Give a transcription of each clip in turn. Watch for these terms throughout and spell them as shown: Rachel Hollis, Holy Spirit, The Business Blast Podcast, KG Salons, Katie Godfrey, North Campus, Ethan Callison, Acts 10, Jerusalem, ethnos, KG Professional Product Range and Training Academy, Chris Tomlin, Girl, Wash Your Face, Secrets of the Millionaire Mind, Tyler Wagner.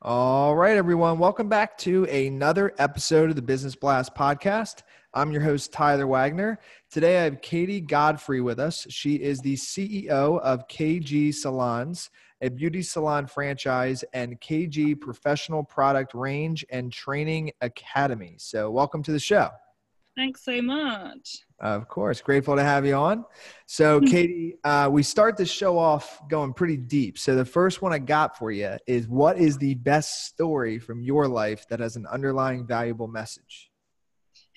All right, everyone. Welcome back to another episode of the Business Blast Podcast. I'm your host, Tyler Wagner. Today, I have Katie Godfrey with us. She is the CEO of KG Salons, a beauty salon franchise, and KG Professional Product Range and Training Academy. So welcome to the show. Thanks so much. Of course. Grateful to have you on. So Katie, we start this show off going pretty deep. So the first one I got for you is, what is the best story from your life that has an underlying valuable message?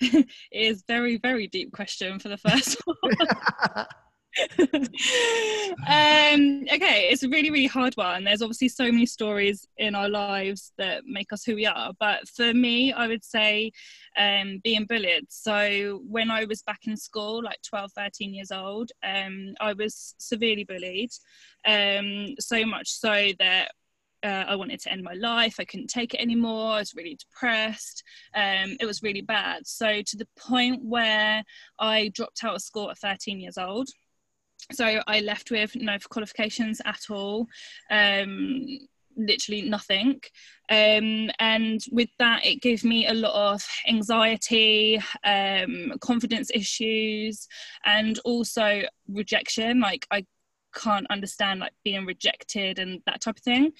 It is very, very deep question for the first one. Okay, it's a really, really hard one. There's obviously so many stories in our lives that make us who we are, but for me, I would say being bullied. So when I was back in school, like 12-13 years old, I was severely bullied, so much so that I wanted to end my life. I couldn't take it anymore. I was really depressed. It was really bad, so to the point where I dropped out of school at 13 years old. So I left with no qualifications at all, literally nothing. And with that, it gave me a lot of anxiety, confidence issues, and also rejection. Like, I can't understand like being rejected and that type of thing.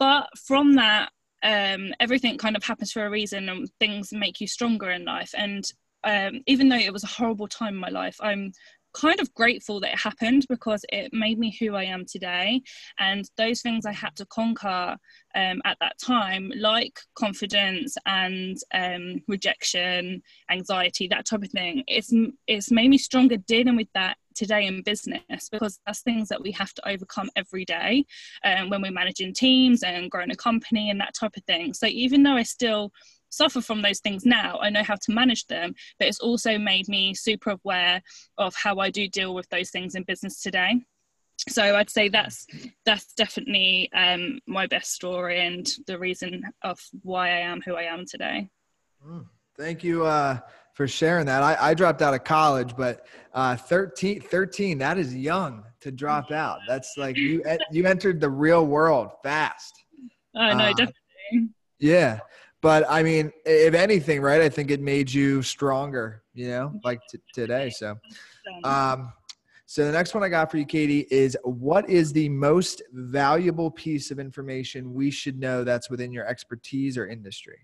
But from that, everything kind of happens for a reason, and things make you stronger in life. And even though it was a horrible time in my life, I'm kind of grateful that it happened, because it made me who I am today. And those things I had to conquer at that time, like confidence and rejection, anxiety, that type of thing, it's made me stronger dealing with that today in business, because that's things that we have to overcome every day when we're managing teams and growing a company and that type of thing. So even though I still suffer from those things now, I know how to manage them, but it's also made me super aware of how I do deal with those things in business today. So I'd say that's definitely my best story and the reason of why I am who I am today. Thank you for sharing that. I dropped out of college, but 13, that is young to drop out. That's like you entered the real world fast. Oh no, definitely. Yeah. But I mean, if anything, right, I think it made you stronger, you know, like today. So the next one I got for you, Katie, is, what is the most valuable piece of information we should know that's within your expertise or industry?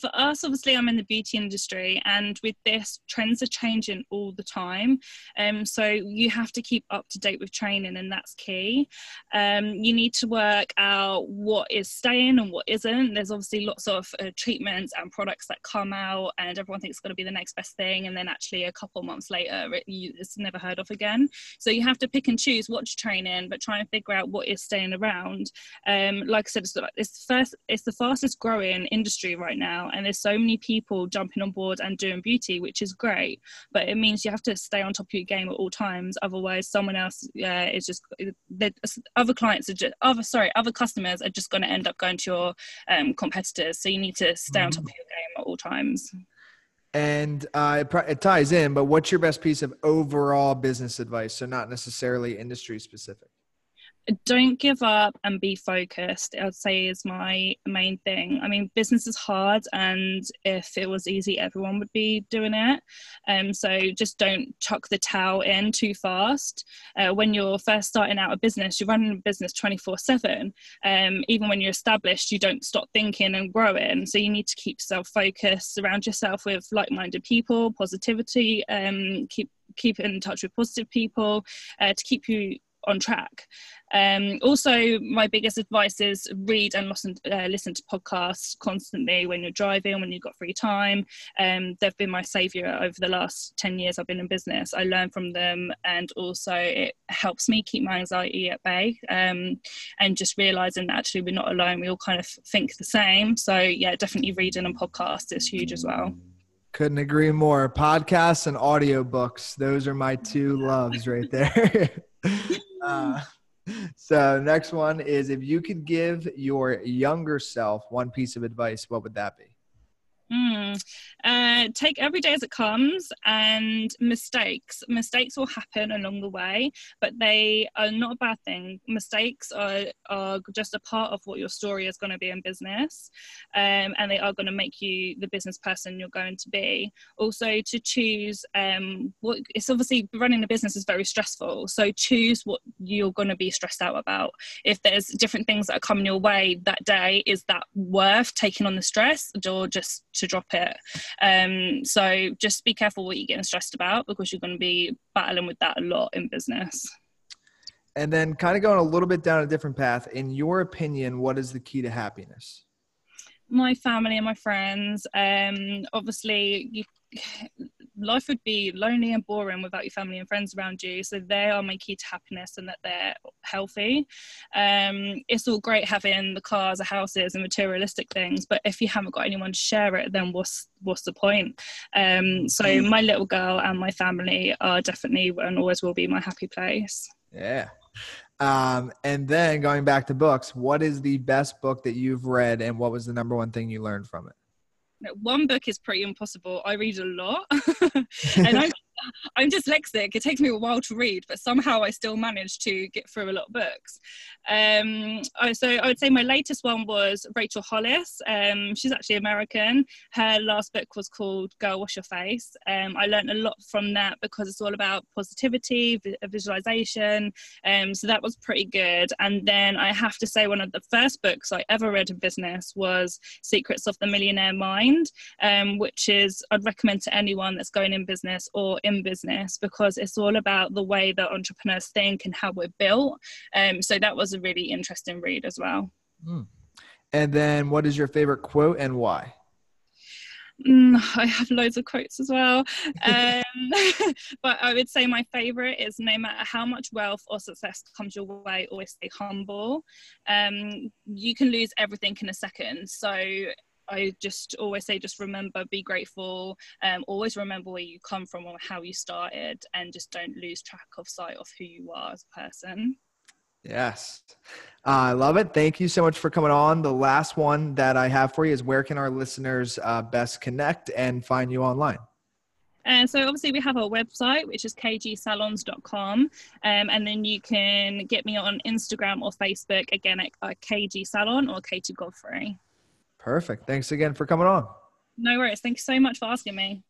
For us, obviously, I'm in the beauty industry, and with this, trends are changing all the time. So you have to keep up to date with training, and that's key. You need to work out what is staying and what isn't. There's obviously lots of treatments and products that come out, and everyone thinks it's going to be the next best thing, and then actually a couple months later, it's never heard of again. So you have to pick and choose what to train in, but try and figure out what is staying around. Like I said, it's the fastest growing industry right now, and there's so many people jumping on board and doing beauty, which is great, but it means you have to stay on top of your game at all times. Otherwise, someone else is just other customers are just going to end up going to your competitors. So you need to stay on top of your game at all times. And it ties in, but what's your best piece of overall business advice, so not necessarily industry specific? Don't give up and be focused, I'd say, is my main thing. I mean, business is hard, and if it was easy, everyone would be doing it. So just don't chuck the towel in too fast. When you're first starting out a business, you're running a business 24/7. Even when you're established, you don't stop thinking and growing. So you need to keep self-focused, surround yourself with like-minded people, positivity, keep in touch with positive people to keep you on track. Also, my biggest advice is read and listen to podcasts constantly when you're driving, when you've got free time. They've been my saviour over the last 10 years I've been in business. I learn from them, and also it helps me keep my anxiety at bay, and just realising that actually we're not alone. We all kind of think the same. So yeah, definitely reading and podcasts is huge as well. Couldn't agree more. Podcasts and audiobooks, those are my two loves right there. So next one is, if you could give your younger self one piece of advice, what would that be? Take every day as it comes, and mistakes will happen along the way, but they are not a bad thing. Mistakes are just a part of what your story is going to be in business, and they are going to make you the business person you're going to be. Also, to choose what it's obviously running a business is very stressful, so choose what you're going to be stressed out about. If there's different things that are coming your way that day, is that worth taking on the stress or just to drop it? So just be careful what you're getting stressed about, because you're going to be battling with that a lot in business. And then kind of going a little bit down a different path, in your opinion, what is the key to happiness? My family and my friends. Obviously, life would be lonely and boring without your family and friends around you, so they are my key to happiness, and that they're healthy. It's all great having the cars, the houses, and materialistic things, but if you haven't got anyone to share it, then what's the point? So my little girl and my family are definitely and always will be my happy place. Yeah. And then going back to books, what is the best book that you've read, and what was the number one thing you learned from it? One book is pretty impossible. I read a lot and I'm dyslexic. It takes me a while to read, but somehow I still manage to get through a lot of books. So I would say my latest one was Rachel Hollis. She's actually American. Her last book was called Girl, Wash Your Face. I learned a lot from that because it's all about positivity, visualization. So that was pretty good. And then I have to say one of the first books I ever read in business was Secrets of the Millionaire Mind, which is I'd recommend to anyone that's going in business or in business, because it's all about the way that entrepreneurs think and how we're built. So that was a really interesting read as well. And then what is your favorite quote and why? I have loads of quotes as well. But I would say my favorite is, no matter how much wealth or success comes your way, always stay humble. You can lose everything in a second. So I just always say, just remember, be grateful. Always remember where you come from or how you started, and just don't lose track of sight of who you are as a person. Yes. I love it. Thank you so much for coming on. The last one that I have for you is, where can our listeners best connect and find you online? So obviously we have our website, which is kgsalons.com. And then you can get me on Instagram or Facebook, again, at KG Salon or Katie Godfrey. Perfect. Thanks again for coming on. No worries. Thank you so much for asking me.